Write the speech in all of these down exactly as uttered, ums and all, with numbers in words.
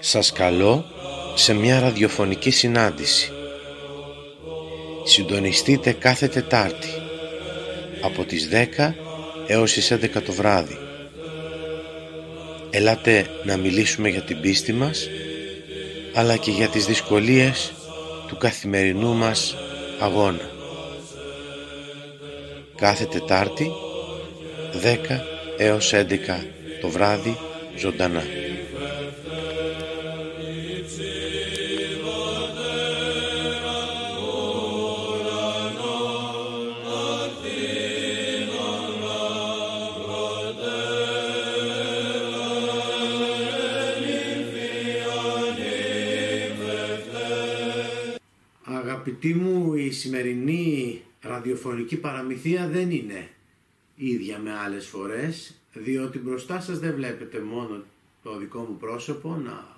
Σας καλώ σε μια ραδιοφωνική συνάντηση. Συντονιστείτε κάθε Τετάρτη από τις δέκα έως τις έντεκα το βράδυ. Ελάτε να μιλήσουμε για την πίστη μας, αλλά και για τις δυσκολίες του καθημερινού μας αγώνα. Κάθε Τετάρτη, δέκα έως έντεκα το βράδυ, ζωντανά. Αγαπητοί μου, η σημερινή ραδιοφωνική παραμυθία δεν είναι ίδια με άλλες φορές, διότι μπροστά σας δεν βλέπετε μόνο το δικό μου πρόσωπο να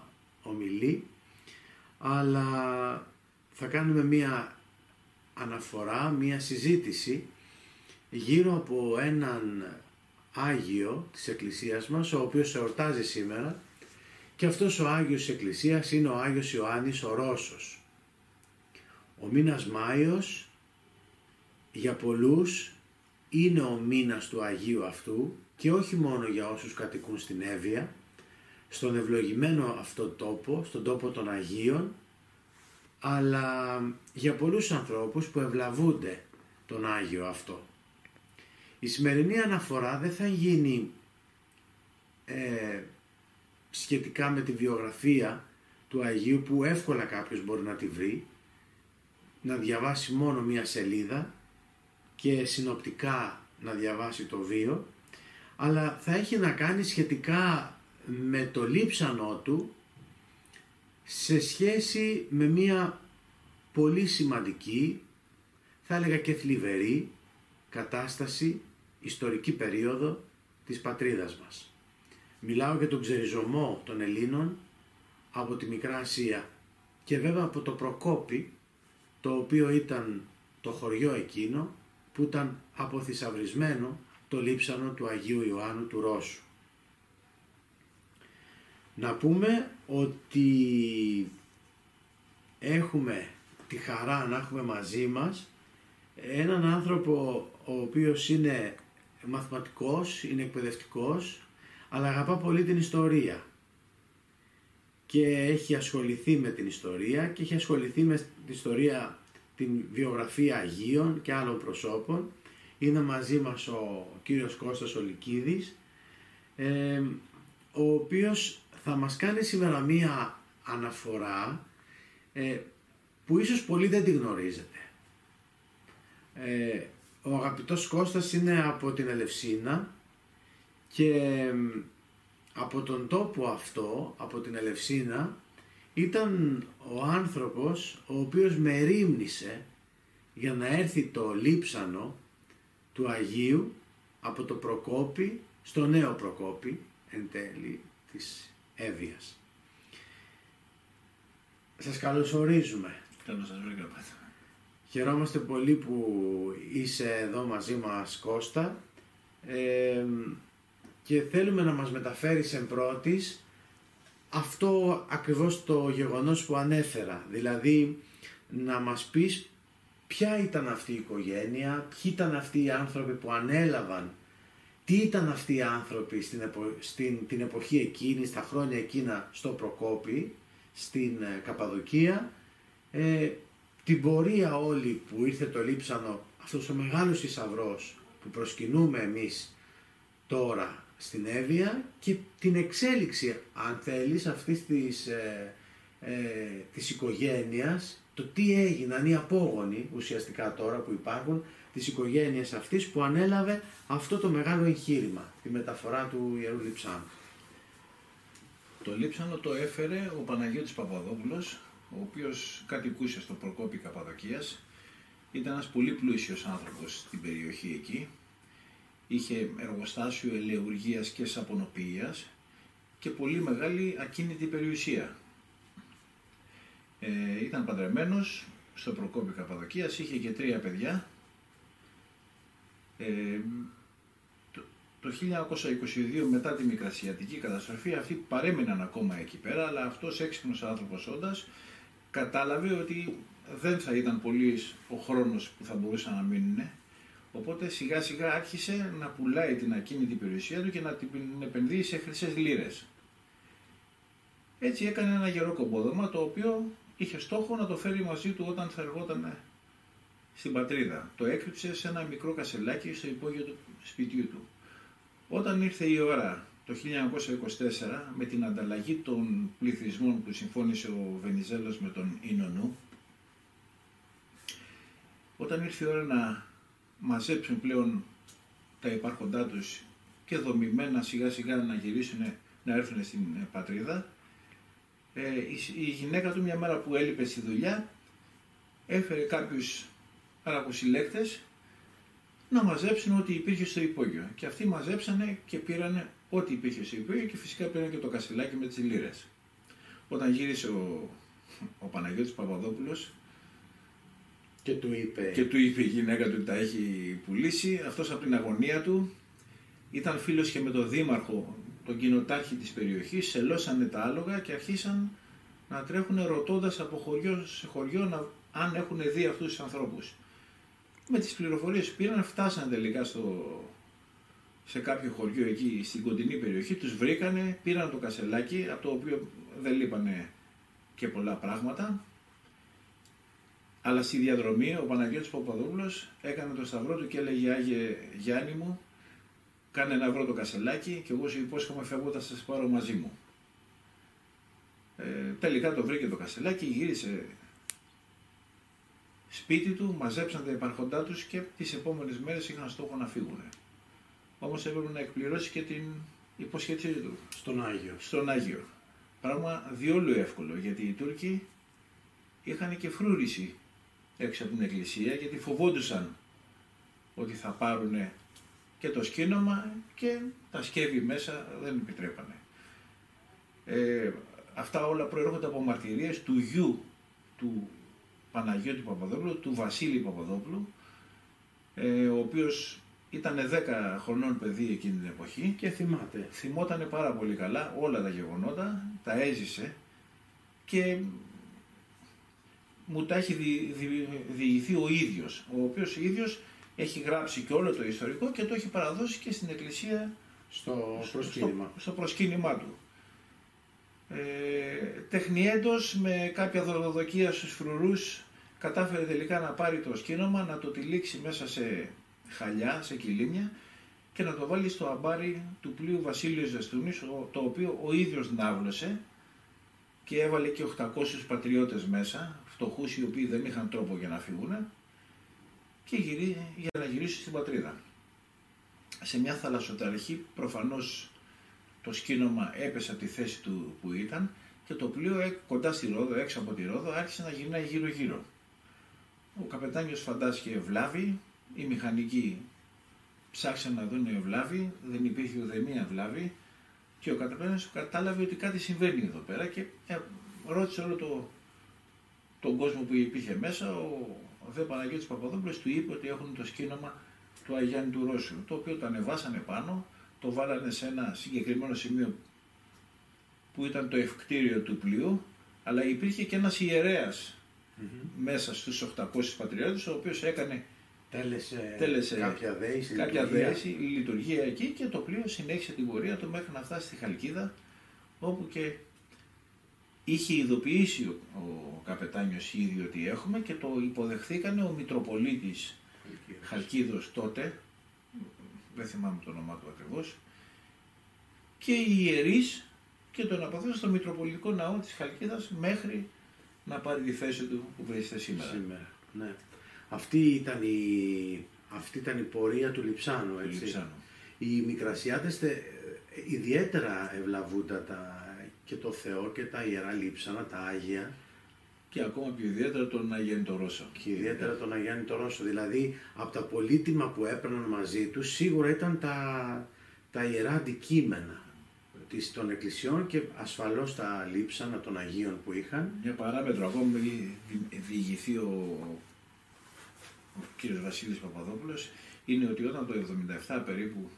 ομιλεί, αλλά θα κάνουμε μία αναφορά, μία συζήτηση γύρω από έναν Άγιο της Εκκλησίας μας, ο οποίος εορτάζει σήμερα, και αυτός ο Άγιος της Εκκλησίας είναι ο Άγιος Ιωάννης ο Ρώσος. Ο μήνας Μάιος για πολλούς είναι ο μήνας του Αγίου αυτού, και όχι μόνο για όσους κατοικούν στην Εύβοια, στον ευλογημένο αυτό τόπο, στον τόπο των Αγίων, αλλά για πολλούς ανθρώπους που ευλαβούνται τον Άγιο αυτό. Η σημερινή αναφορά δεν θα γίνει ε, σχετικά με τη βιογραφία του Αγίου, που εύκολα κάποιος μπορεί να τη βρει, να διαβάσει μόνο μία σελίδα και συνοπτικά να διαβάσει το βίο, αλλά θα έχει να κάνει σχετικά με το λείψανό του σε σχέση με μία πολύ σημαντική, θα έλεγα και θλιβερή κατάσταση, ιστορική περίοδο της πατρίδας μας. Μιλάω για τον ξεριζωμό των Ελλήνων από τη Μικρά Ασία και βέβαια από το Προκόπη, το οποίο ήταν το χωριό εκείνο που ήταν αποθυσαυρισμένο το λείψανο του Αγίου Ιωάννου του Ρώσου. Να πούμε ότι έχουμε τη χαρά να έχουμε μαζί μας έναν άνθρωπο ο οποίος είναι μαθηματικός, είναι εκπαιδευτικός, αλλά αγαπά πολύ την ιστορία. Και έχει ασχοληθεί με την ιστορία και έχει ασχοληθεί με την ιστορία, την βιογραφία Αγίων και άλλων προσώπων. Είναι μαζί μας ο κύριος Κώστας Ολυκίδης, ε, ο οποίος θα μας κάνει σήμερα μία αναφορά ε, που ίσως πολλοί δεν τη γνωρίζετε. Ε, ο αγαπητός Κώστας είναι από την Ελευσίνα και από τον τόπο αυτό, από την Ελευσίνα, ήταν ο άνθρωπος ο οποίος μερίμνησε για να έρθει το λείψανο του Αγίου από το Προκόπη στο νέο Προκόπη, εν τέλει, της Εύβοιας. Σας καλωσορίζουμε. Καλώς σας βρήκα, πάτε. Χαιρόμαστε πολύ που είσαι εδώ μαζί μας, Κώστα. Ε, και θέλουμε να μας μεταφέρεις εν πρώτης αυτό ακριβώς το γεγονός που ανέφερα, δηλαδή να μας πεις ποια ήταν αυτή η οικογένεια, ποιοι ήταν αυτοί οι άνθρωποι που ανέλαβαν, τι ήταν αυτοί οι άνθρωποι στην, επο... στην την εποχή εκείνη, στα χρόνια εκείνα στο Προκόπη, στην Καππαδοκία, ε, την πορεία όλη που ήρθε το λείψανο, αυτός ο μεγάλος θησαυρός που προσκυνούμε εμείς τώρα στην Εύβοια, και την εξέλιξη, αν θέλεις, αυτής της, ε, ε, της οικογένειας, το τι έγιναν οι απόγονοι ουσιαστικά τώρα που υπάρχουν, της οικογένειας αυτής που ανέλαβε αυτό το μεγάλο εγχείρημα, τη μεταφορά του Ιερού Λείψανου. Το λείψανο το έφερε ο Παναγιώτης Παπαδόπουλος, ο οποίος κατοικούσε στο Προκόπη Καππαδοκίας. Ήταν ένας πολύ πλούσιος άνθρωπος στην περιοχή εκεί. Είχε εργοστάσιο ελαιουργίας και σαπονοποιίας και πολύ μεγάλη ακίνητη περιουσία. Ε, ήταν παντρεμένος στο Προκόπη Καππαδοκίας, είχε και τρία παιδιά Ε, το, το χίλια οκτακόσια είκοσι δύο, μετά τη μικρασιατική καταστροφή, αυτοί παρέμειναν ακόμα εκεί πέρα, αλλά αυτός έξυπνος άνθρωπος όντας κατάλαβε ότι δεν θα ήταν πολύς ο χρόνος που θα μπορούσαν να μείνουν, οπότε σιγά σιγά άρχισε να πουλάει την ακίνητη περιουσία του και να την επενδύει σε χρυσές λίρες. Έτσι έκανε ένα γερό κομπόδωμα, το οποίο είχε στόχο να το φέρει μαζί του όταν θα εργόταν στην πατρίδα. Το έκρυψε σε ένα μικρό κασελάκι στο υπόγειο του σπιτιού του. Όταν ήρθε η ώρα το χίλια εννιακόσια είκοσι τέσσερα, με την ανταλλαγή των πληθυσμών που συμφώνησε ο Βενιζέλος με τον Ινονού, όταν ήρθε η ώρα να μαζέψουν πλέον τα υπάρχοντά τους και δομημένα σιγά σιγά να γυρίσουν, να έρθουν στην πατρίδα, η γυναίκα του μια μέρα που έλειπε στη δουλειά έφερε κάποιους αρακοσυλλέκτες να μαζέψουν ό,τι υπήρχε στο υπόγειο, και αυτοί μαζέψανε και πήραν ό,τι υπήρχε στο υπόγειο και φυσικά πήραν και το κασελάκι με τις λίρες. Όταν γύρισε ο, ο Παναγιώτης Παπαδόπουλος και του, είπε... και του είπε η γυναίκα του ότι τα έχει πουλήσει, αυτός από την αγωνία του ήταν φίλος και με τον δήμαρχο, τον κοινοτάρχη της περιοχής, σελώσανε τα άλογα και αρχίσαν να τρέχουν ρωτώντας από χωριό σε χωριό να, αν έχουν δει αυτούς τους ανθρώπους. Με τις πληροφορίες που πήραν φτάσαν τελικά στο, σε κάποιο χωριό εκεί στην κοντινή περιοχή, τους βρήκανε, πήραν το κασελάκι από το οποίο δεν λείπανε και πολλά πράγματα, αλλά στη διαδρομή ο Παναγιώτης Παπαδόπουλος έκανε το σταυρό του και έλεγε «Άγιε Γιάννη μου, κάνε να βρω το κασελάκι και εγώ σου υπόσχομαι φεύγω θα σας πάρω μαζί μου». Ε, τελικά το βρήκε το κασελάκι, γύρισε σπίτι του, μαζέψαν τα υπαρχοντά τους και τις επόμενες μέρες είχαν στόχο να φύγουν. Όμως έπρεπε να εκπληρώσει και την υποσχετή του στον Άγιο. Στον Άγιο. Πράγμα διόλου εύκολο, γιατί οι Τούρκοι είχαν και φρούρηση έξω από την εκκλησία, γιατί φοβόντουσαν ότι θα πάρουν και το σκήνομα και τα σκεύη μέσα δεν επιτρέπανε. Ε, αυτά όλα προέρχονται από μαρτυρίες του γιου του Παναγιώτη Παπαδόπουλου, του Βασίλη Παπαδόπουλου, ε, ο οποίος ήταν δέκα χρονών παιδί εκείνη την εποχή και θυμάται. Θυμότανε πάρα πολύ καλά όλα τα γεγονότα, τα έζησε και μου τα έχει δι, δι, διηγηθεί ο ίδιος, ο οποίος ίδιος έχει γράψει και όλο το ιστορικό και το έχει παραδώσει και στην εκκλησία στο, στο, προσκύνημα. στο, στο προσκύνημά του. Ε, τεχνιέντος, με κάποια δωροδοκία στους φρουρούς, κατάφερε τελικά να πάρει το σκήνομα, να το τυλίξει μέσα σε χαλιά, σε κυλίμια και να το βάλει στο αμπάρι του πλοίου Βασίλειος Ζεστούνης, το οποίο ο ίδιος ναύλωσε και έβαλε και οκτακόσιους πατριώτες μέσα, φτωχούς οι οποίοι δεν είχαν τρόπο για να φύγουν, και γυρί, για να γυρίσουν στην πατρίδα. Σε μια θαλασσοταρχή προφανώς το σκήνομα έπεσε από τη θέση του που ήταν και το πλοίο κοντά στη Ρόδο, έξω από τη Ρόδο, άρχισε να γυρνάει γύρω-γύρω. Ο καπετάνιος φαντάστηκε βλάβη, οι μηχανικοί ψάξαν να δουν βλάβη, δεν υπήρχε ουδέμια βλάβη και ο καπετάνιος κατάλαβε ότι κάτι συμβαίνει εδώ πέρα και ε, ρώτησε όλο το, τον κόσμο που υπήρχε μέσα. Ο, ο δε Παναγιώτης Παπαδόπουλος του είπε ότι έχουν το σκήνομα του Άγιου Ιωάννη του Ρώσου, το οποίο το ανεβάσανε πάνω, το βάλανε σε ένα συγκεκριμένο σημείο που ήταν το ευκτήριο του πλοίου, αλλά υπήρχε και ένας ιερέας mm-hmm. μέσα στους οκτακόσιους πατριώτες, ο οποίος έκανε τέλεσε, τέλεσε κάποια, δέηση, κάποια λειτουργία. δέηση, λειτουργία εκεί και το πλοίο συνέχισε την πορεία του μέχρι να φτάσει στη Χαλκίδα, όπου και είχε ειδοποιήσει ο, ο καπετάνιος ήδη ότι έχουμε και το υποδεχθήκανε ο Μητροπολίτης Χαλκίδος, Χαλκίδος τότε, δεν θυμάμαι το όνομά του ακριβώς, και οι ιερείς και τον απαθούσαν στο Μητροπολιτικό Ναό της Χαλκίδας μέχρι να πάρει τη θέση του που βρίσκεται σήμερα. σήμερα ναι. αυτή, ήταν η, αυτή ήταν η πορεία του Λιψάνου. Του έτσι. Λιψάνου. Οι Μικρασιάτες τε, ιδιαίτερα ευλαβούντα τα, και το Θεό και τα Ιερά Λείψανα, τα Άγια. Και ακόμα πιο ιδιαίτερα τον Αγιάννη τον Ρώσο. Και ιδιαίτερα τον Αγιάννη τον Ρώσο. Δηλαδή, από τα πολύτιμα που έπαιρναν μαζί τους, σίγουρα ήταν τα, τα ιερά αντικείμενα της, των εκκλησιών και ασφαλώς τα λείψανα των Αγίων που είχαν. Μια παράμετρο ακόμα διηγηθεί ο, ο κ. Βασίλης Παπαδόπουλος είναι ότι όταν το χίλια εννιακόσια εβδομήντα επτά περίπου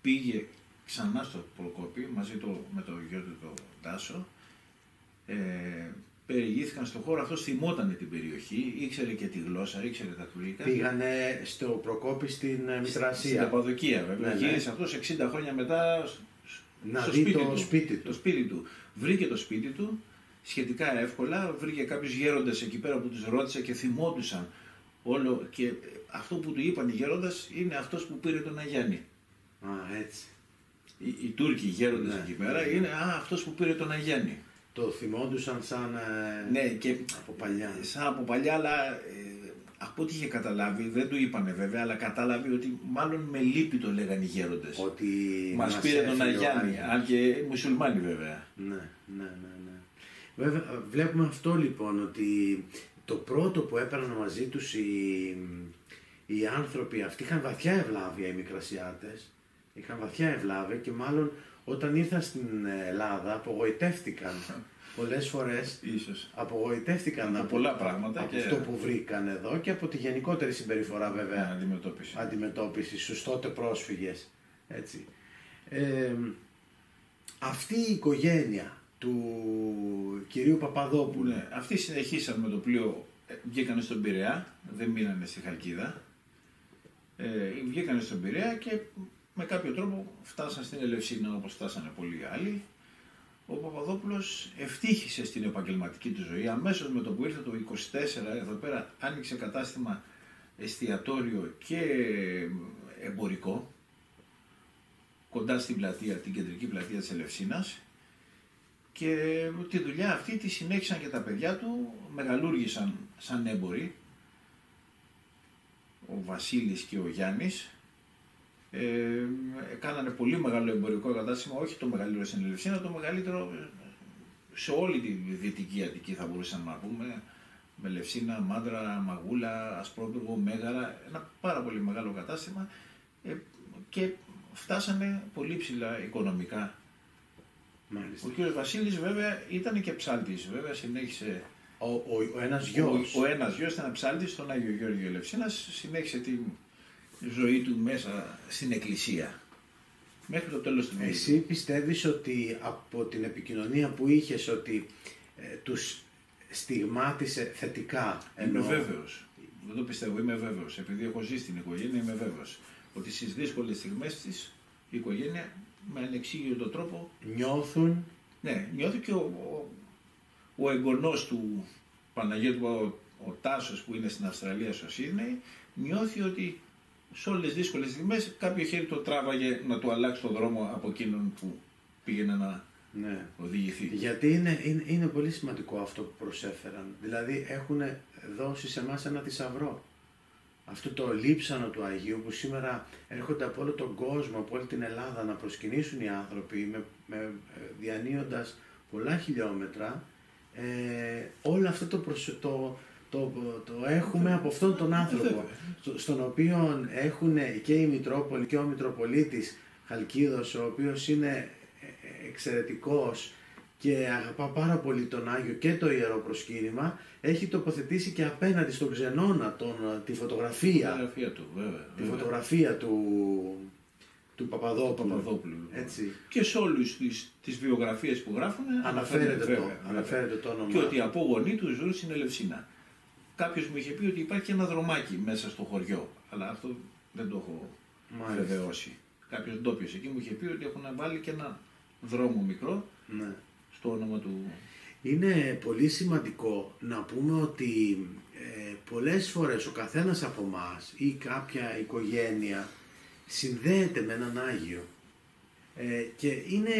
πήγε ξανά στο Προκόπη μαζί το, με το γιο του τον Τάσο, ε, περιηγήθηκαν στον χώρο, αυτός θυμότανε την περιοχή, ήξερε και τη γλώσσα, ήξερε τα τουρκικά. Πήγανε στο Προκόπη στην Μητρασία. Στην Καππαδοκία βέβαια. Ναι, ναι. Γύρισε αυτός εξήντα χρόνια μετά να στο δει σπίτι, το, του. Σπίτι του. Το σπίτι του. Βρήκε το σπίτι του σχετικά εύκολα, βρήκε κάποιους γέροντες εκεί πέρα που τους ρώτησε και θυμόντουσαν όλο, και αυτό που του είπαν οι γέροντας είναι αυτός που πήρε τον Αγιάννη. Α, έτσι. Οι, οι Τούρκοι γέροντες, ναι, εκεί πέρα, ναι, είναι α, αυτός που πήρε τον Αγιάννη. Το θυμόντουσαν σαν, ναι, και από παλιά. Σαν από παλιά, αλλά ε, από ό,τι είχε καταλάβει, δεν του είπανε βέβαια, αλλά κατάλαβε ότι μάλλον με λύπη το λέγανε οι γέροντες. Ότι μας, μας πήρε τον Αγιάννη, αν και μουσουλμάνοι βέβαια. Ναι, ναι, ναι, ναι. Βέβαια, βλέπουμε αυτό λοιπόν, ότι το πρώτο που έπαιρναν μαζί τους οι, οι άνθρωποι αυτοί είχαν βαθιά ευλάβεια, οι Μικρασιάτες, είχαν βαθιά ευλάβεια, και μάλλον όταν ήρθαν στην Ελλάδα απογοητεύτηκαν πολλές φορές, ίσως απογοητεύτηκαν από πολλά πράγματα, από και αυτό που βρήκαν εδώ και από τη γενικότερη συμπεριφορά βέβαια, ναι, αντιμετώπιση. αντιμετώπιση στους τότε πρόσφυγες, έτσι. Ε, αυτή η οικογένεια του κυρίου Παπαδόπουλου. Ναι, αυτοί συνεχίσαν με το πλοίο, βγήκανε στον Πειραιά, δεν μείνανε στη Χαλκίδα. Ε, βγήκανε στον Πειραιά και με κάποιο τρόπο φτάσαν στην Ελευσίνα, όπως φτάσανε πολλοί άλλοι. Ο Παπαδόπουλος ευτύχησε στην επαγγελματική του ζωή. Αμέσως με το που ήρθε το είκοσι τέσσερα εδώ πέρα άνοιξε κατάστημα εστιατόριο και εμπορικό κοντά στην πλατεία, την κεντρική πλατεία της Ελευσίνας. Και τη δουλειά αυτή τη συνέχισαν και τα παιδιά του, μεγαλούργησαν σαν έμποροι, ο Βασίλης και ο Γιάννης. Ε, κάνανε πολύ μεγάλο εμπορικό κατάστημα, όχι το μεγαλύτερο στην Ελευσίνα, το μεγαλύτερο σε όλη τη Δυτική Αττική θα μπορούσαμε να πούμε, με Ελευσίνα, Μάντρα, Μαγούλα, Ασπρόπυργο, Μέγαρα, ένα πάρα πολύ μεγάλο κατάστημα, ε, και φτάσανε πολύ ψηλά οικονομικά. Μάλιστα. Ο κ. Βασίλης βέβαια ήταν και ψάλτης, βέβαια συνέχισε ο, ο, ο ένας γιος. Ο, ο ένας γιος ήταν ψάλτης στον Άγιο Γεώργιο Ελευσίνας, συνέχισε τη ζωή του μέσα στην εκκλησία μέχρι το τέλος του. Εσύ πιστεύεις ότι από την επικοινωνία που είχες ότι ε, τους στιγμάτισε θετικά? Ενώ... Είμαι βέβαιος, δεν το πιστεύω, είμαι βέβαιος, επειδή έχω ζήσει στην οικογένεια, είμαι βέβαιος ότι στις δύσκολες στιγμές της η οικογένεια με ανεξήγητο τρόπο νιώθουν. Ναι, νιώθει και ο, ο, ο εγγονός του Παναγιώτου, ο, ο Τάσος που είναι στην Αυστραλία, στο Σίδνεϊ, νιώθει ότι σε όλες τις δύσκολες στιγμές κάποιο χέρι το τράβαγε να του αλλάξει το δρόμο από εκείνον που πήγαινε να, ναι, οδηγηθεί. Γιατί είναι, είναι, είναι πολύ σημαντικό αυτό που προσέφεραν. Δηλαδή έχουν δώσει σε εμάς ένα θησαυρό. Αυτό το λείψανο του Αγίου που σήμερα έρχονται από όλο τον κόσμο, από όλη την Ελλάδα να προσκυνήσουν οι άνθρωποι με, με, διανύοντας πολλά χιλιόμετρα, ε, όλο αυτό το, προσ, το, το, το έχουμε από αυτόν τον άνθρωπο, στο, στον οποίο έχουν και η Μητρόπολη και ο Μητροπολίτης Χαλκίδος, ο οποίος είναι εξαιρετικός και αγαπά πάρα πολύ τον Άγιο και το ιερό προσκύνημα, έχει τοποθετήσει και απέναντι στον ξενώνα τον, τη φωτογραφία, φωτογραφία του, βέβαια, τη βέβαια. φωτογραφία του, του Παπαδόπουλου, Παπαδόπουλου λοιπόν. Έτσι. Και σε όλους τις, τις βιογραφίες που γράφουν αναφέρεται, αναφέρεται, βέβαια, το, βέβαια. αναφέρεται το όνομα. Και ότι οι απόγονοί του ζουν στην Ελευσίνα. Κάποιος μου είχε πει ότι υπάρχει και ένα δρομάκι μέσα στο χωριό, αλλά αυτό δεν το έχω βεβαιώσει. Κάποιος ντόπιος εκεί μου είχε πει ότι έχουν βάλει και ένα δρόμο μικρό, ναι, στο όνομα του. Είναι πολύ σημαντικό να πούμε ότι ε, πολλές φορές ο καθένας από μας ή κάποια οικογένεια συνδέεται με έναν Άγιο, ε, και είναι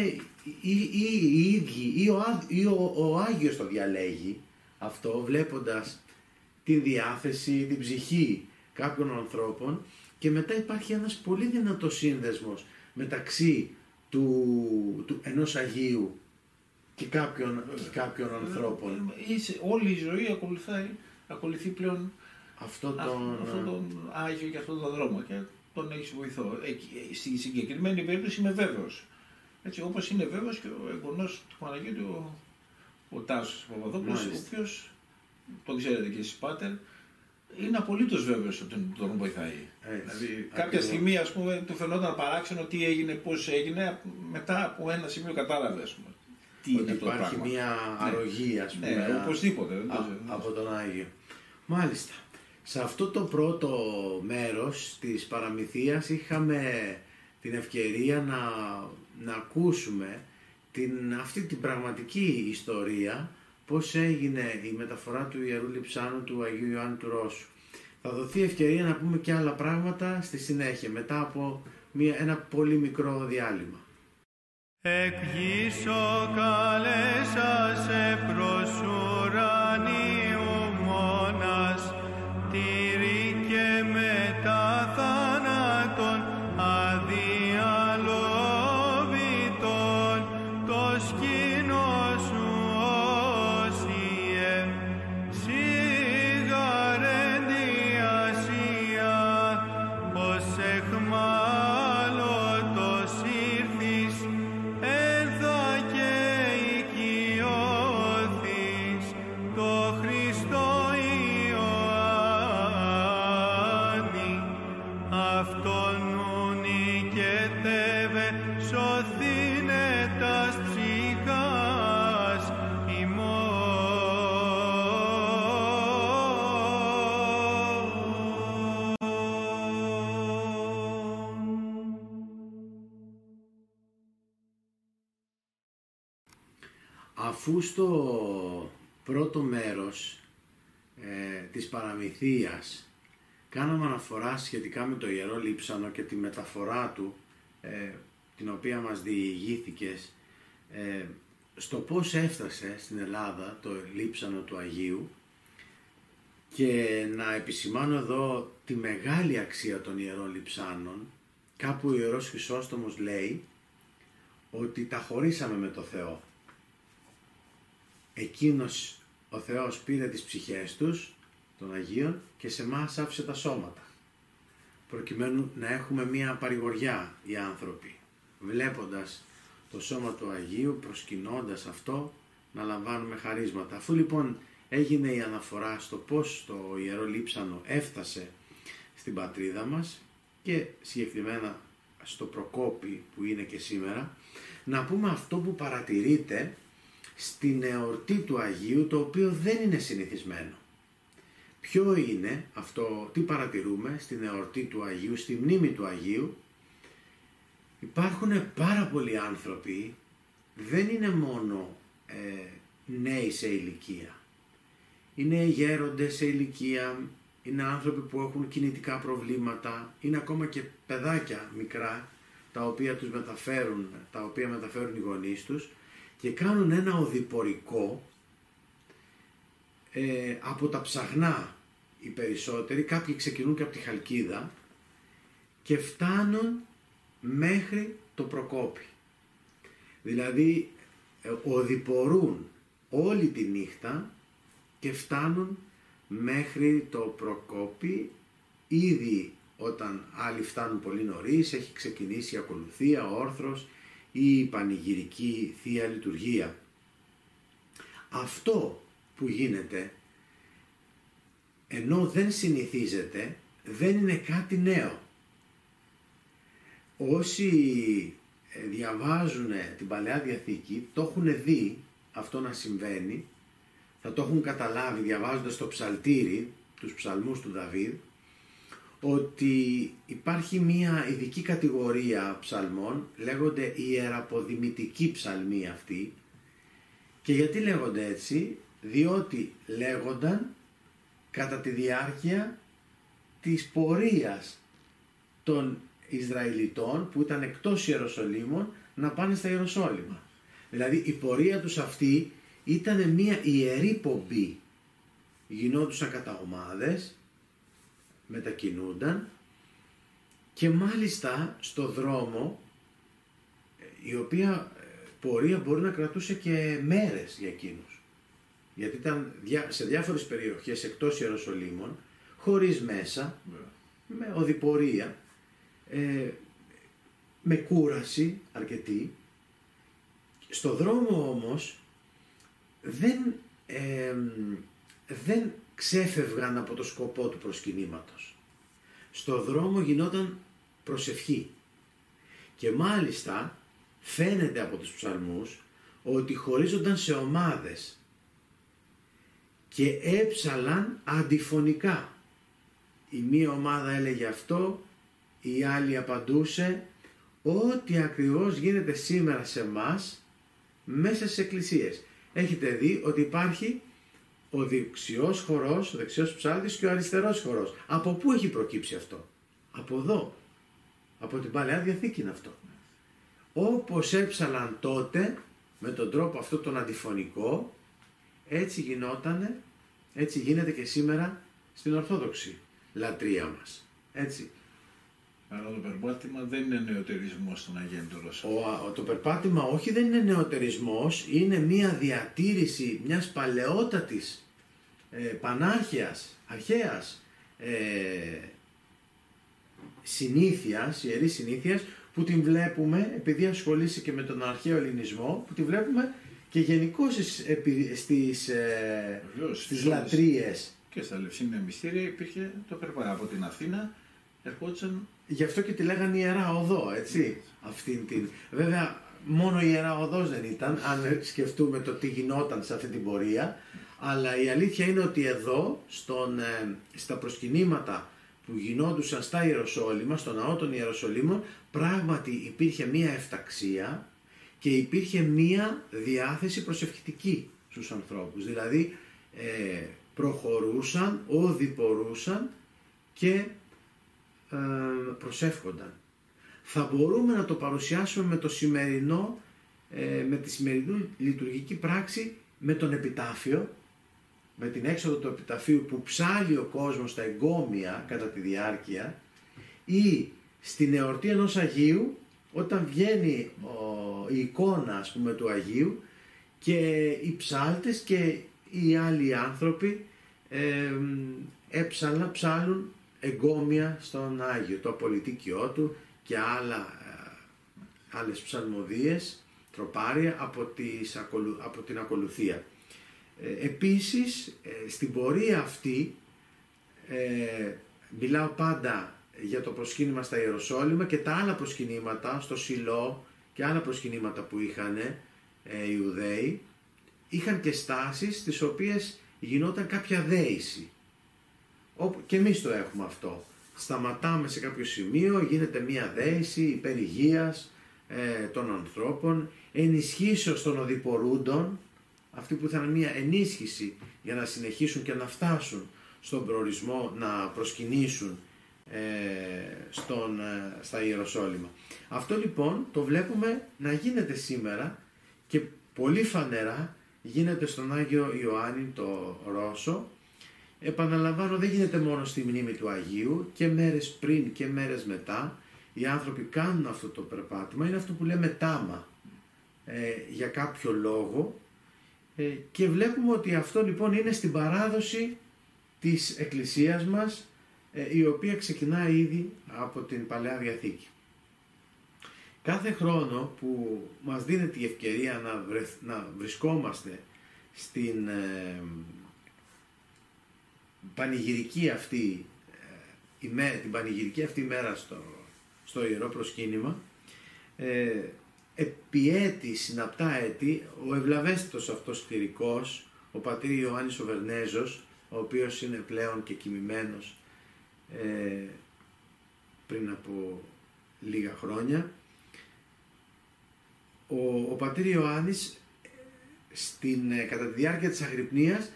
ή, ή οι ίδιοι ή, ο, ή ο, ο Άγιος το διαλέγει αυτό, βλέποντας την διάθεση, την ψυχή κάποιων ανθρώπων, και μετά υπάρχει ένας πολύ δυνατός σύνδεσμος μεταξύ του, του ενός Αγίου και κάποιων, και κάποιων ανθρώπων. Είσαι, όλη η ζωή ακολουθάει, ακολουθεί πλέον αυτό τον... Α, αυτό τον Άγιο και αυτόν τον δρόμο, και τον έχεις βοηθό. Ε, στη συγκεκριμένη περίπτωση είμαι βέβαιος. Έτσι, όπως είναι βέβαιος και ο εγγονός του Παναγιώτη, ο, ο Τάσος Παπαδόπουλος, ο οποίος, τον ξέρετε και εσείς πάτερ, είναι απολύτως βέβαιος ότι τον βοηθάει. Έτσι, δηλαδή, κάποια στιγμή, ας πούμε, του φαινόταν παράξενο τι έγινε, πώς έγινε, μετά από ένα σημείο κατάλαβε, ας πούμε, τι ότι είναι αυτό το πράγμα. Υπάρχει μια αρρωγή, ας πούμε. Ναι, α... οπωσδήποτε. Δεν α... Από τον Άγιο. Μάλιστα. Σε αυτό το πρώτο μέρος της παραμυθίας είχαμε την ευκαιρία να, να ακούσουμε την, αυτή την πραγματική ιστορία, πώς έγινε η μεταφορά του Ιερού Λειψάνου του Αγίου Ιωάννη του Ρώσου. Θα δοθεί ευκαιρία να πούμε και άλλα πράγματα στη συνέχεια, μετά από μια, ένα πολύ μικρό διάλειμμα. Εκ γήσω καλέσα σε προς ουρανίου μόνας, τήρη και μετά θάνατον αδιαλόβητον το σκήνο σου. Αφού στο πρώτο μέρος ε, της παραμυθίας κάναμε αναφορά σχετικά με το Ιερό Λείψανο και τη μεταφορά του, ε, την οποία μας διηγήθηκες, ε, στο πώς έφτασε στην Ελλάδα το Λείψανο του Αγίου, και να επισημάνω εδώ τη μεγάλη αξία των Ιερών Λειψάνων. Κάπου ο Ιερός Χρυσόστομος λέει ότι τα χωρίσαμε με το Θεό. Εκείνος ο Θεός πήρε τις ψυχές τους, των Αγίων, και σε μας άφησε τα σώματα, προκειμένου να έχουμε μία παρηγοριά οι άνθρωποι, βλέποντας το σώμα του Αγίου, προσκυνώντας αυτό, να λαμβάνουμε χαρίσματα. Αφού λοιπόν έγινε η αναφορά στο πώς το Ιερό Λείψανο έφτασε στην πατρίδα μας και συγκεκριμένα στο Προκόπη που είναι και σήμερα, να πούμε αυτό που παρατηρείται στην εορτή του Αγίου, το οποίο δεν είναι συνηθισμένο. Ποιο είναι αυτό, τι παρατηρούμε στην εορτή του Αγίου, στη μνήμη του Αγίου? Υπάρχουν πάρα πολλοί άνθρωποι, δεν είναι μόνο ε, νέοι σε ηλικία, είναι γέροντες σε ηλικία, είναι άνθρωποι που έχουν κινητικά προβλήματα, είναι ακόμα και παιδάκια μικρά, τα οποία τους μεταφέρουν, τα οποία μεταφέρουν οι γονείς τους, και κάνουν ένα οδηπορικό ε, από τα Ψαχνά οι περισσότεροι, κάποιοι ξεκινούν και από τη Χαλκίδα και φτάνουν μέχρι το Προκόπη. Δηλαδή ε, οδηπορούν όλη τη νύχτα και φτάνουν μέχρι το Προκόπη. Ήδη όταν άλλοι φτάνουν πολύ νωρίς, έχει ξεκινήσει η ακολουθία, ο όρθρος ή η πανηγυρική Θεία Λειτουργία. Αυτό που γίνεται, ενώ δεν συνηθίζεται, δεν είναι κάτι νέο. Όσοι διαβάζουν την Παλαιά Διαθήκη το έχουν δει αυτό να συμβαίνει, θα το έχουν καταλάβει διαβάζοντας το ψαλτήρι, τους ψαλμούς του Δαβίδ, ότι υπάρχει μία ειδική κατηγορία ψαλμών, λέγονται ιεραποδημητικοί ψαλμοί αυτοί. Και γιατί λέγονται έτσι? Διότι λέγονταν κατά τη διάρκεια της πορείας των Ισραηλιτών που ήταν εκτός Ιεροσολύμων να πάνε στα Ιεροσόλυμα. Δηλαδή η πορεία τους αυτή ήταν μία ιερή πομπή, γινόντουσαν κατά ομάδες, μετακινούνταν, και μάλιστα στο δρόμο η οποία πορεία μπορεί να κρατούσε και μέρες για εκείνους, γιατί ήταν σε διάφορες περιοχές εκτός Ιεροσολύμων, χωρίς μέσα, με οδηπορία, με κούραση αρκετή. Στο δρόμο όμως δεν, δεν ξέφευγαν από το σκοπό του προσκυνήματος. Στο δρόμο γινόταν προσευχή και μάλιστα φαίνεται από τους ψαλμούς ότι χωρίζονταν σε ομάδες και έψαλαν αντιφωνικά. Η μία ομάδα έλεγε αυτό, η άλλη απαντούσε. Ό,τι ακριβώς γίνεται σήμερα σε μας μέσα στις εκκλησίες. Έχετε δει ότι υπάρχει ο δεξιός χορός, ο δεξιός ψάλτης και ο αριστερός χορός. Από πού έχει προκύψει αυτό? Από εδώ. Από την Παλαιά Διαθήκη είναι αυτό. Όπως έψαλαν τότε, με τον τρόπο αυτό τον αντιφωνικό, έτσι γινότανε, έτσι γίνεται και σήμερα στην Ορθόδοξη λατρεία μας. Έτσι. Αλλά το περπάτημα δεν είναι νεοτερισμός στον Αγέντο Ρώσο. Το περπάτημα όχι δεν είναι νεοτερισμός, είναι μια διατήρηση μιας παλαιότατης, ε, πανάρχιας, αρχαίας ε, συνήθειας, ιερής συνήθειας, που την βλέπουμε, επειδή ασχολείσαι και με τον αρχαίο ελληνισμό, που την βλέπουμε και γενικώς στις, ε, Βεβαίως, στις λατρείες. Και στα Λευσίνια Μυστήρια υπήρχε το περπάτημα από την Αθήνα. Ερχόντουσαν... Γι' αυτό και τη λέγανε Ιερά Οδό, έτσι, mm. αυτήν την... Βέβαια, μόνο η Ιερά Οδός δεν ήταν, αν σκεφτούμε το τι γινόταν σε αυτή την πορεία, αλλά η αλήθεια είναι ότι εδώ, στον, ε, στα προσκυνήματα που γινόντουσαν στα Ιεροσόλυμα, στον ναό των Ιεροσολύμων, πράγματι υπήρχε μία εφταξία και υπήρχε μία διάθεση προσευχητική στους ανθρώπους. Δηλαδή, ε, προχωρούσαν, οδηπορούσαν και... προσεύχονταν. Θα μπορούμε να το παρουσιάσουμε με το σημερινό, με τη σημερινή λειτουργική πράξη, με τον επιτάφιο, με την έξοδο του επιταφείου που ψάλλει ο κόσμος στα εγκόμια κατά τη διάρκεια, ή στην εορτή ενός Αγίου όταν βγαίνει η εικόνα, ας πούμε, του Αγίου και οι ψάλτες και οι άλλοι άνθρωποι έψαλαν, ψάλλουν εγκόμια στον Άγιο, το απολυτίκιό του και άλλα, άλλες ψαλμοδίες, τροπάρια από, τις, από την ακολουθία. Ε, επίσης, ε, στην πορεία αυτή, ε, μιλάω πάντα για το προσκύνημα στα Ιεροσόλυμα και τα άλλα προσκυνήματα, στο Σιλό και άλλα προσκυνήματα που είχαν ε, οι Ιουδαίοι, είχαν και στάσεις τις οποίες γινόταν κάποια δέηση. Και εμείς το έχουμε αυτό. Σταματάμε σε κάποιο σημείο, γίνεται μία δέηση υπέρ υγείας, ε, των ανθρώπων, ενισχύσεως των οδηπορούντων, αυτοί που ήθελαν μία ενίσχυση για να συνεχίσουν και να φτάσουν στον προορισμό, να προσκυνήσουν ε, στον, ε, στα Ιεροσόλυμα. Αυτό λοιπόν το βλέπουμε να γίνεται σήμερα και πολύ φανερά γίνεται στον Άγιο Ιωάννη το Ρώσο. Επαναλαμβάνω, δεν γίνεται μόνο στη μνήμη του Αγίου, και μέρες πριν και μέρες μετά οι άνθρωποι κάνουν αυτό το περπάτημα, είναι αυτό που λέμε τάμα, ε, για κάποιο λόγο, ε, και βλέπουμε ότι αυτό λοιπόν είναι στην παράδοση της Εκκλησίας μας, ε, η οποία ξεκινάει ήδη από την Παλαιά Διαθήκη. Κάθε χρόνο που μας δίνεται η ευκαιρία να, βρεθ, να βρισκόμαστε στην... Ε, Πανηγυρική αυτή, την πανηγυρική αυτή μέρα στο, στο Ιερό Προσκύνημα, ε, επί έτη, συναπτά έτη, ο ευλαβέστητος αυτός κληρικός, ο πατήρ Ιωάννης ο Βερνέζος, ο οποίος είναι πλέον και κοιμημένος ε, πριν από λίγα χρόνια, ο, ο πατήρ Ιωάννης στην, κατά τη διάρκεια της αγρυπνίας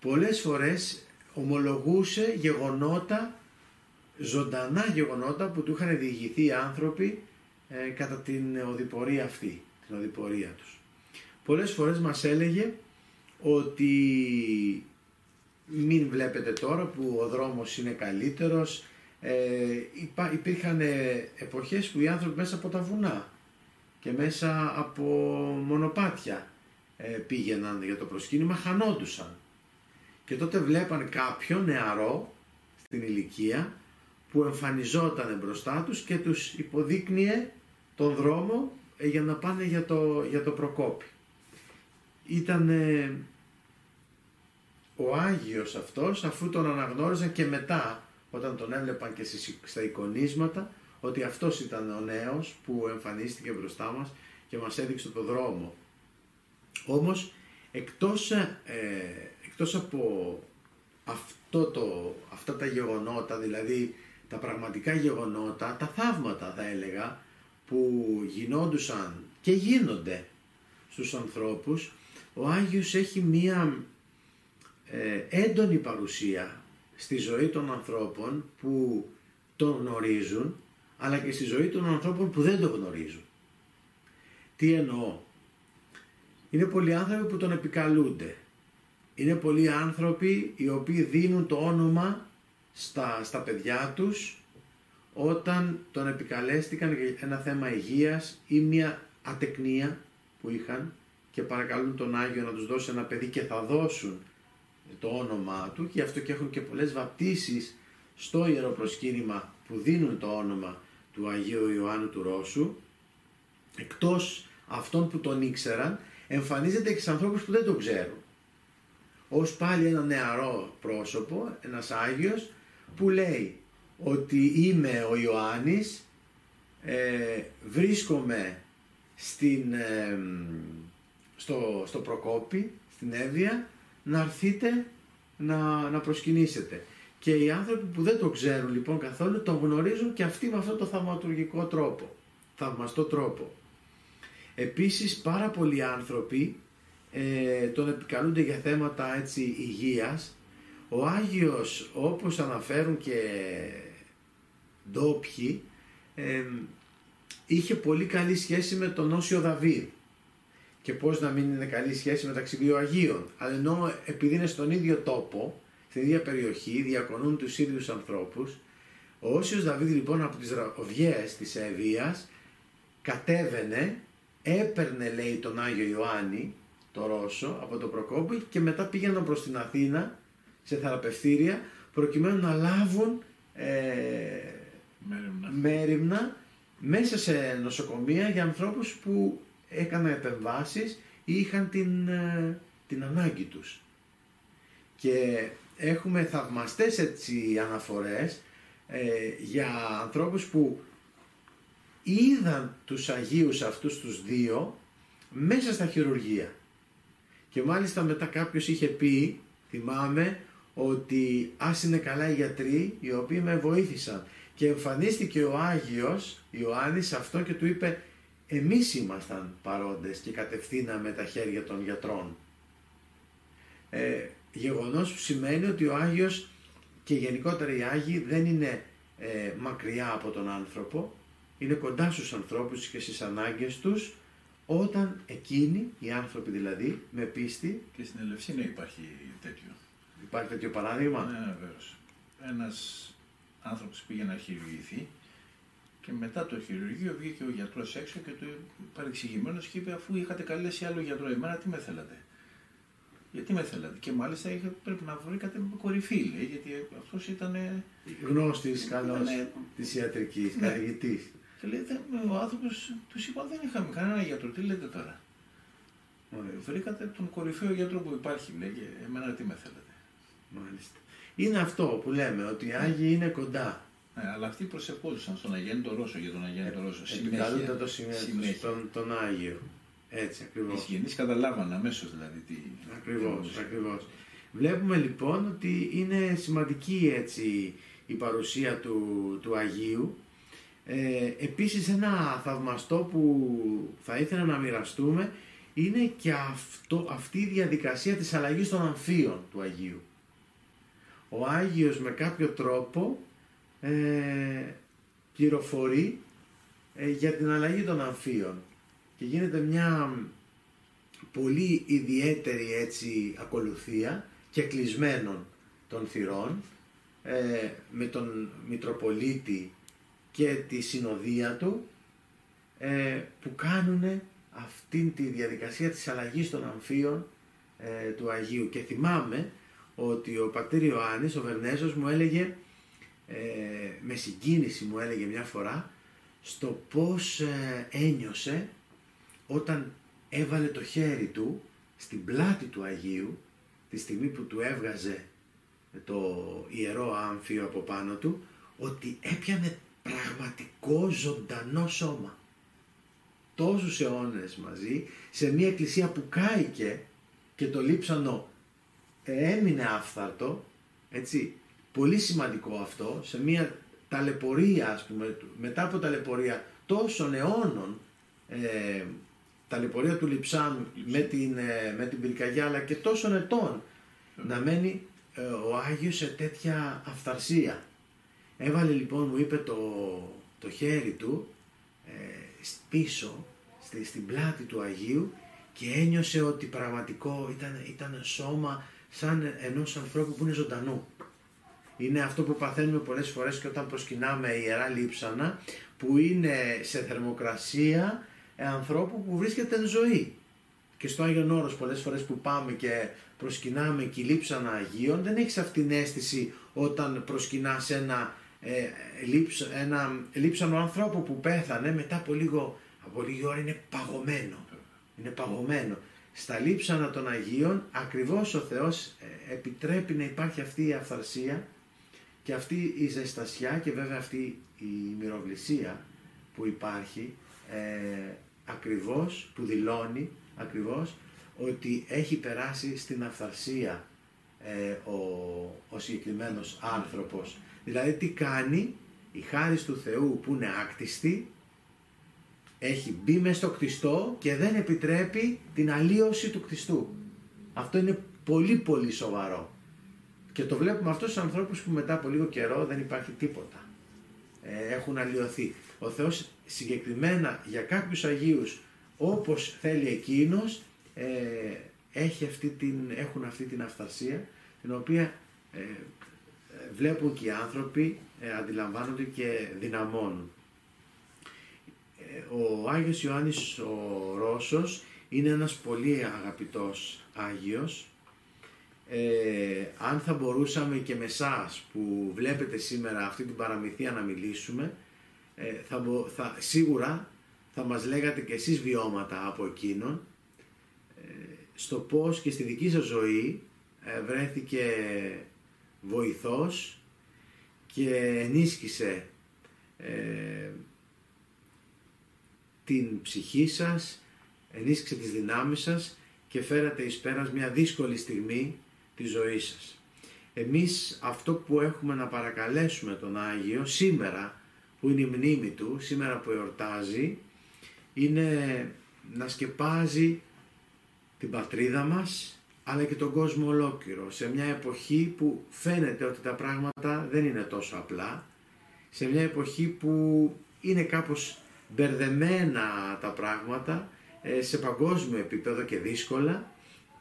πολλές φορές ομολογούσε γεγονότα, ζωντανά γεγονότα που του είχαν διηγηθεί άνθρωποι ε, κατά την οδηπορία αυτή, την οδηπορία τους. Πολλές φορές μας έλεγε ότι μην βλέπετε τώρα που ο δρόμος είναι καλύτερος. Ε, υπά, υπήρχαν εποχές που οι άνθρωποι μέσα από τα βουνά και μέσα από μονοπάτια ε, πήγαιναν για το προσκύνημα, χανόντουσαν. Και τότε βλέπαν κάποιον νεαρό στην ηλικία που εμφανιζόταν μπροστά τους και τους υποδείκνυε τον δρόμο για να πάνε για το, για το Προκόπη. Ήταν ο Άγιος αυτός, αφού τον αναγνώριζαν και μετά, όταν τον έβλεπαν και στα εικονίσματα, ότι αυτός ήταν ο νέος που εμφανίστηκε μπροστά μας και μας έδειξε το δρόμο. Όμως, εκτός, ε, εκτός από αυτό το, αυτά τα γεγονότα, δηλαδή τα πραγματικά γεγονότα, τα θαύματα θα έλεγα, που γινόντουσαν και γίνονται στους ανθρώπους, ο Άγιος έχει μία ε, έντονη παρουσία στη ζωή των ανθρώπων που τον γνωρίζουν, αλλά και στη ζωή των ανθρώπων που δεν τον γνωρίζουν. Τι εννοώ? Είναι πολλοί άνθρωποι που τον επικαλούνται. Είναι πολλοί άνθρωποι οι οποίοι δίνουν το όνομα στα, στα παιδιά τους όταν τον επικαλέστηκαν για ένα θέμα υγείας ή μια ατεκνία που είχαν και παρακαλούν τον Άγιο να τους δώσει ένα παιδί και θα δώσουν το όνομά του, και γι' αυτό και έχουν και πολλές βαπτίσεις στο ιεροπροσκύνημα που δίνουν το όνομα του Αγίου Ιωάννου του Ρώσου. Εκτός αυτών που τον ήξεραν, εμφανίζεται και σε ανθρώπους που δεν τον ξέρουν, ως πάλι ένα νεαρό πρόσωπο, ένας Άγιος που λέει ότι είμαι ο Ιωάννης, ε, βρίσκομαι στην, ε, στο, στο Προκόπη, στην Εύβοια, να έρθετε να, να προσκυνήσετε. Και οι άνθρωποι που δεν το ξέρουν λοιπόν καθόλου τον γνωρίζουν και αυτοί με αυτό το θαυματουργικό τρόπο, θαυμαστό τρόπο. Επίσης πάρα πολλοί άνθρωποι ε, τον επικαλούνται για θέματα έτσι υγείας. Ο Άγιος, όπως αναφέρουν και ντόπιοι, ε, είχε πολύ καλή σχέση με τον Όσιο Δαβίδ. Και πώς να μην είναι καλή σχέση μεταξύ δύο Αγίων? Αλλά ενώ επειδή είναι στον ίδιο τόπο, στην ίδια περιοχή, διακονούν τους ίδιους ανθρώπους. Ο Όσιος Δαβίδ λοιπόν από τις ραβδιές της Εύβοιας κατέβαινε, έπαιρνε λέει τον Άγιο Ιωάννη το Ρώσο από τον Προκόπη και μετά πήγαιναν προς την Αθήνα σε θεραπευτήρια προκειμένου να λάβουν ε, μέρημνα. μέρημνα μέσα σε νοσοκομεία για ανθρώπους που έκαναν επεμβάσεις ή είχαν την, ε, την ανάγκη τους. Και έχουμε θαυμαστές έτσι αναφορές ε, για ανθρώπους που είδαν τους Αγίους αυτούς τους δύο μέσα στα χειρουργεία. Και μάλιστα μετά κάποιος είχε πει, θυμάμαι, ότι ας είναι καλά οι γιατροί οι οποίοι με βοήθησαν. Και εμφανίστηκε ο Άγιος Ιωάννης αυτό και του είπε εμείς ήμασταν παρόντες και κατευθύναμε τα χέρια των γιατρών. Ε, γεγονός που σημαίνει ότι ο Άγιος και γενικότερα οι Άγιοι δεν είναι ε, μακριά από τον άνθρωπο, είναι κοντά στους ανθρώπους και στις ανάγκες τους, όταν εκείνοι, οι άνθρωποι δηλαδή, με πίστη... Και στην Ελευσίνα υπάρχει τέτοιο. Υπάρχει τέτοιο παράδειγμα. Ναι, βεβαίως. Ένας άνθρωπος πήγε να χειρουργηθεί και μετά το χειρουργείο βγήκε ο γιατρός έξω και του παρεξηγημένος και είπε αφού είχατε καλέσει άλλο γιατρό εμένα, τι με θέλατε. Γιατί με θέλατε. Και μάλιστα είχε, πρέπει να βρήκατε κορυφή, λέει, γιατί αυτός ήταν... Γνώστης, καλός, ήτανε... της ιατρικής, ναι. Καθηγητής. Και λέει, ο άνθρωπος τους είπα, δεν είχαμε κανένα γιατρό, τι λέτε τώρα. Μάλιστα. Βρήκατε τον κορυφαίο γιατρό που υπάρχει, λέει, και εμένα τι με θέλετε. Μάλιστα. Είναι αυτό που λέμε, ότι οι Άγιοι είναι κοντά. Ναι, αλλά αυτοί προσευχόντουσαν στον Αγέννητο Ρώσο για τον Αγέννητο Ρώσο. Επικαλούνταν το σημείο τον, τον Άγιο. Έτσι, ακριβώς. Οι γενείς καταλάβανε αμέσως δηλαδή τι... Ακριβώς, ακριβώς. Βλέπουμε λοιπόν ότι είναι σημαντική έτσι η παρουσία του, του Αγίου. Ε, επίσης ένα θαυμαστό που θα ήθελα να μοιραστούμε είναι και αυτό, αυτή η διαδικασία της αλλαγής των αμφίων του Αγίου. Ο Άγιος με κάποιο τρόπο ε, πληροφορεί ε, για την αλλαγή των αμφίων. Και γίνεται μια πολύ ιδιαίτερη έτσι ακολουθία και κλεισμένων των θυρών ε, με τον Μητροπολίτη και τη συνοδεία του ε, που κάνουν αυτήν τη διαδικασία της αλλαγής των αμφίων ε, του Αγίου. Και θυμάμαι ότι ο πατήρ Ιωάννης, ο Βερνέζος, μου έλεγε, ε, με συγκίνηση μου έλεγε μια φορά, στο πώς ε, ένιωσε όταν έβαλε το χέρι του στην πλάτη του Αγίου, τη στιγμή που του έβγαζε το ιερό άμφιο από πάνω του, ότι έπιανε πραγματικό ζωντανό σώμα. Τόσους αιώνες μαζί, σε μια εκκλησία που κάηκε και το λείψανο έμεινε άφθαρτο, έτσι, πολύ σημαντικό αυτό, σε μια ταλαιπωρία, ας πούμε, μετά από ταλαιπωρία τόσων αιώνων, ε, ταλαιπωρία του λειψάνου με την, ε, με την πυρκαγιά, αλλά και τόσων ετών, mm. να μένει ε, ο Άγιος σε τέτοια αυθαρσία. Έβαλε λοιπόν, μου είπε, το, το χέρι του ε, πίσω στη, στην πλάτη του Αγίου και ένιωσε ότι πραγματικό ήταν, ήταν σώμα σαν ενός ανθρώπου που είναι ζωντανού. Είναι αυτό που παθαίνουμε πολλές φορές και όταν προσκυνάμε ιερά λείψανα, που είναι σε θερμοκρασία ανθρώπου που βρίσκεται εν ζωή. Και στο Άγιον Όρος πολλές φορές που πάμε και προσκυνάμε και λείψανα Αγίων, δεν έχεις αυτήν την αίσθηση όταν προσκυνάς ένα, ε, λείψ, ένα λείψανο ανθρώπου που πέθανε, μετά από λίγο, από λίγο ώρα είναι παγωμένο. Είναι παγωμένο. Στα λείψανα των Αγίων ακριβώς ο Θεός ε, επιτρέπει να υπάρχει αυτή η αυθαρσία και αυτή η ζεστασιά και βέβαια αυτή η μυροβλησία που υπάρχει, ε, ακριβώς, που δηλώνει ακριβώς ότι έχει περάσει στην αυθαρσία ε, ο, ο συγκεκριμένος άνθρωπος. Δηλαδή τι κάνει? Η χάρις του Θεού που είναι άκτιστη έχει μπει μες στο κτιστό και δεν επιτρέπει την αλλίωση του κτιστού. Αυτό είναι πολύ πολύ σοβαρό. Και το βλέπουμε αυτούς τους ανθρώπους που μετά από λίγο καιρό δεν υπάρχει τίποτα. Ε, έχουν αλλοιωθεί. Ο Θεός συγκεκριμένα για κάποιους Αγίους, όπως θέλει εκείνος, ε, έχει αυτή την, έχουν αυτή την αυθαρσία, την οποία ε, ε, βλέπουν και οι άνθρωποι, ε, αντιλαμβάνονται και δυναμώνουν. Ο Άγιος Ιωάννης ο Ρώσος είναι ένας πολύ αγαπητός Άγιος. Ε, αν θα μπορούσαμε και με εσάς που βλέπετε σήμερα αυτή την παραμυθία να μιλήσουμε, ε, θα, θα, σίγουρα θα μας λέγατε και εσείς βιώματα από εκείνον, ε, στο πώς και στη δική σας ζωή ε, βρέθηκε βοηθός και ενίσχυσε ε, την ψυχή σας, ενίσχυσε τις δυνάμεις σας και φέρατε εις πέρας μια δύσκολη στιγμή της ζωής σας. Εμείς αυτό που έχουμε να παρακαλέσουμε τον Άγιο σήμερα, που είναι η μνήμη του, σήμερα που εορτάζει, είναι να σκεπάζει την πατρίδα μας, αλλά και τον κόσμο ολόκληρο, σε μια εποχή που φαίνεται ότι τα πράγματα δεν είναι τόσο απλά, σε μια εποχή που είναι κάπως μπερδεμένα τα πράγματα σε παγκόσμιο επίπεδο και δύσκολα,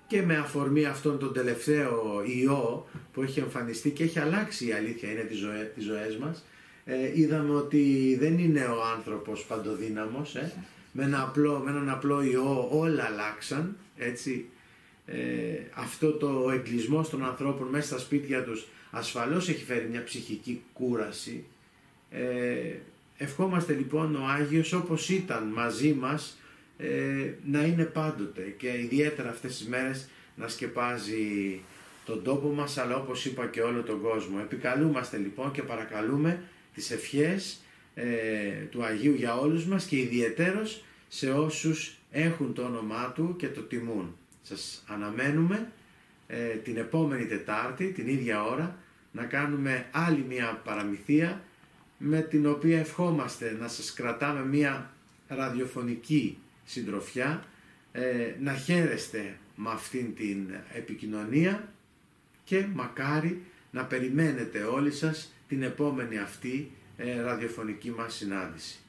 και με αφορμή αυτόν τον τελευταίο ιό που έχει εμφανιστεί και έχει αλλάξει, η αλήθεια είναι, τις, ζωέ, τις ζωές μας. Ε, είδαμε ότι δεν είναι ο άνθρωπος παντοδύναμος, ε. με, ένα απλό, με έναν απλό ιό όλα αλλάξαν, έτσι. Ε, αυτό το εγκλισμός των ανθρώπων μέσα στα σπίτια τους ασφαλώς έχει φέρει μια ψυχική κούραση. ε, Ευχόμαστε λοιπόν ο Άγιος, όπως ήταν μαζί μας, ε, να είναι πάντοτε και ιδιαίτερα αυτές τις μέρες να σκεπάζει τον τόπο μας, αλλά όπως είπα και όλο τον κόσμο. Επικαλούμαστε λοιπόν και παρακαλούμε τις ευχές ε, του Αγίου για όλους μας και ιδιαιτέρως σε όσους έχουν το όνομά του και το τιμούν. Σας αναμένουμε ε, την επόμενη Τετάρτη, την ίδια ώρα, να κάνουμε άλλη μια παραμυθία, με την οποία ευχόμαστε να σας κρατάμε μία ραδιοφωνική συντροφιά, να χαίρεστε με αυτήν την επικοινωνία και μακάρι να περιμένετε όλοι σας την επόμενη αυτή ραδιοφωνική μας συνάντηση.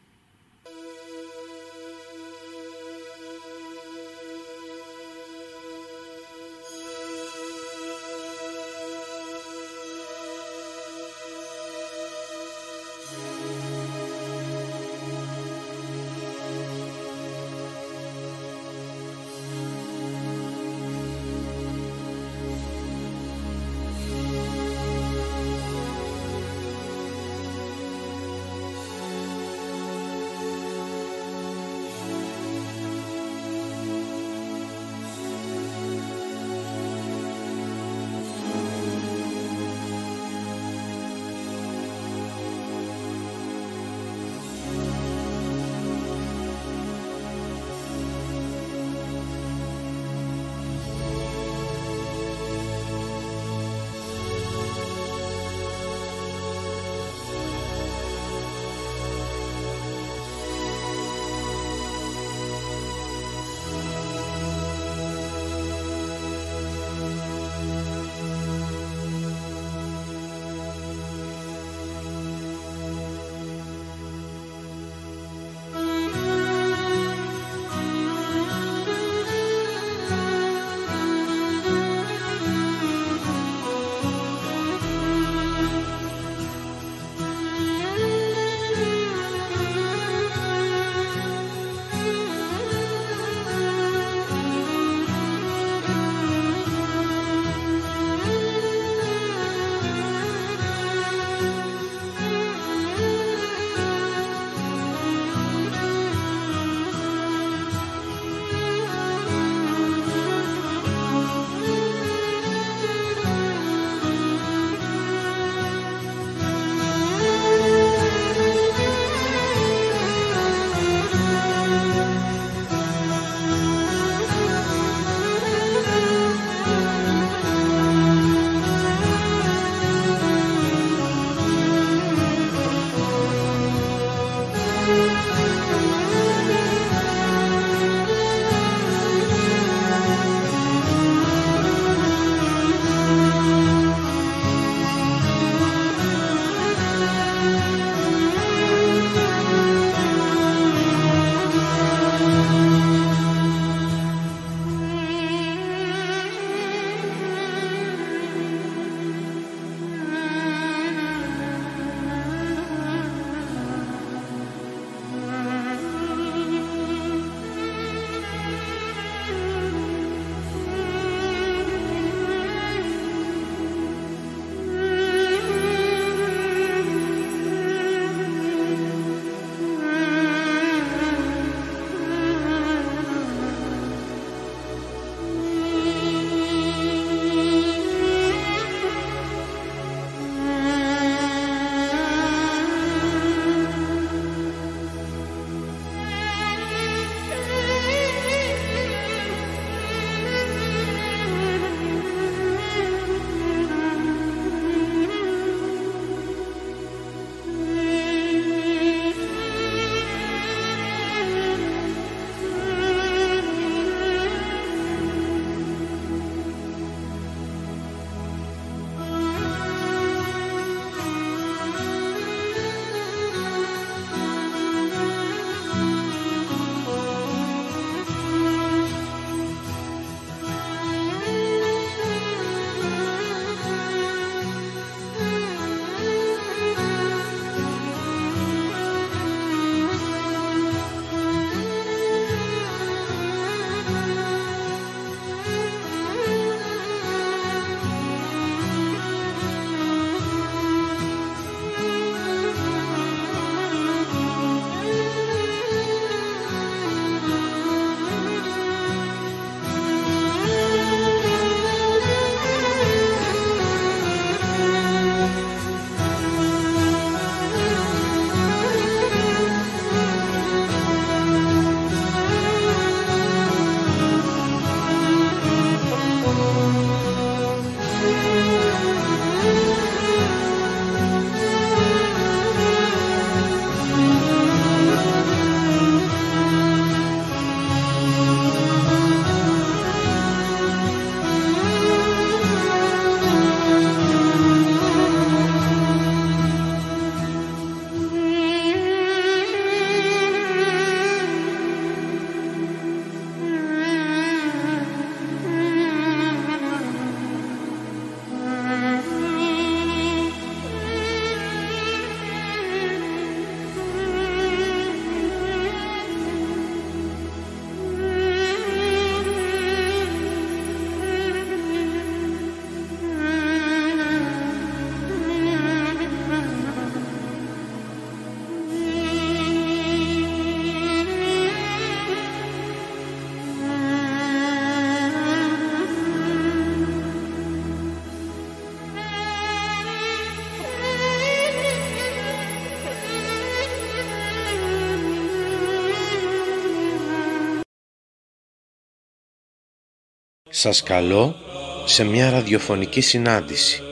Σας καλώ σε μια ραδιοφωνική συνάντηση.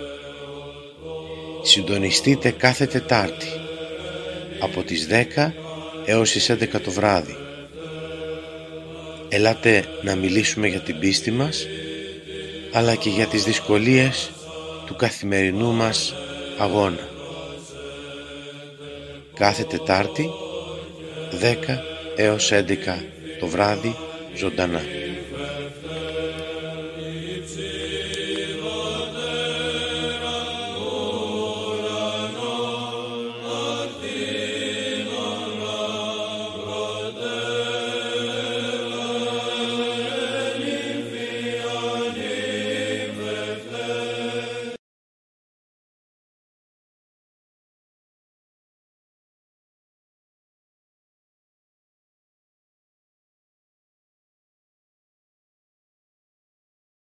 Συντονιστείτε κάθε Τετάρτη από τις δέκα έως τις έντεκα το βράδυ. Ελάτε να μιλήσουμε για την πίστη μας, αλλά και για τις δυσκολίες του καθημερινού μας αγώνα. Κάθε Τετάρτη δέκα έως έντεκα το βράδυ ζωντανά.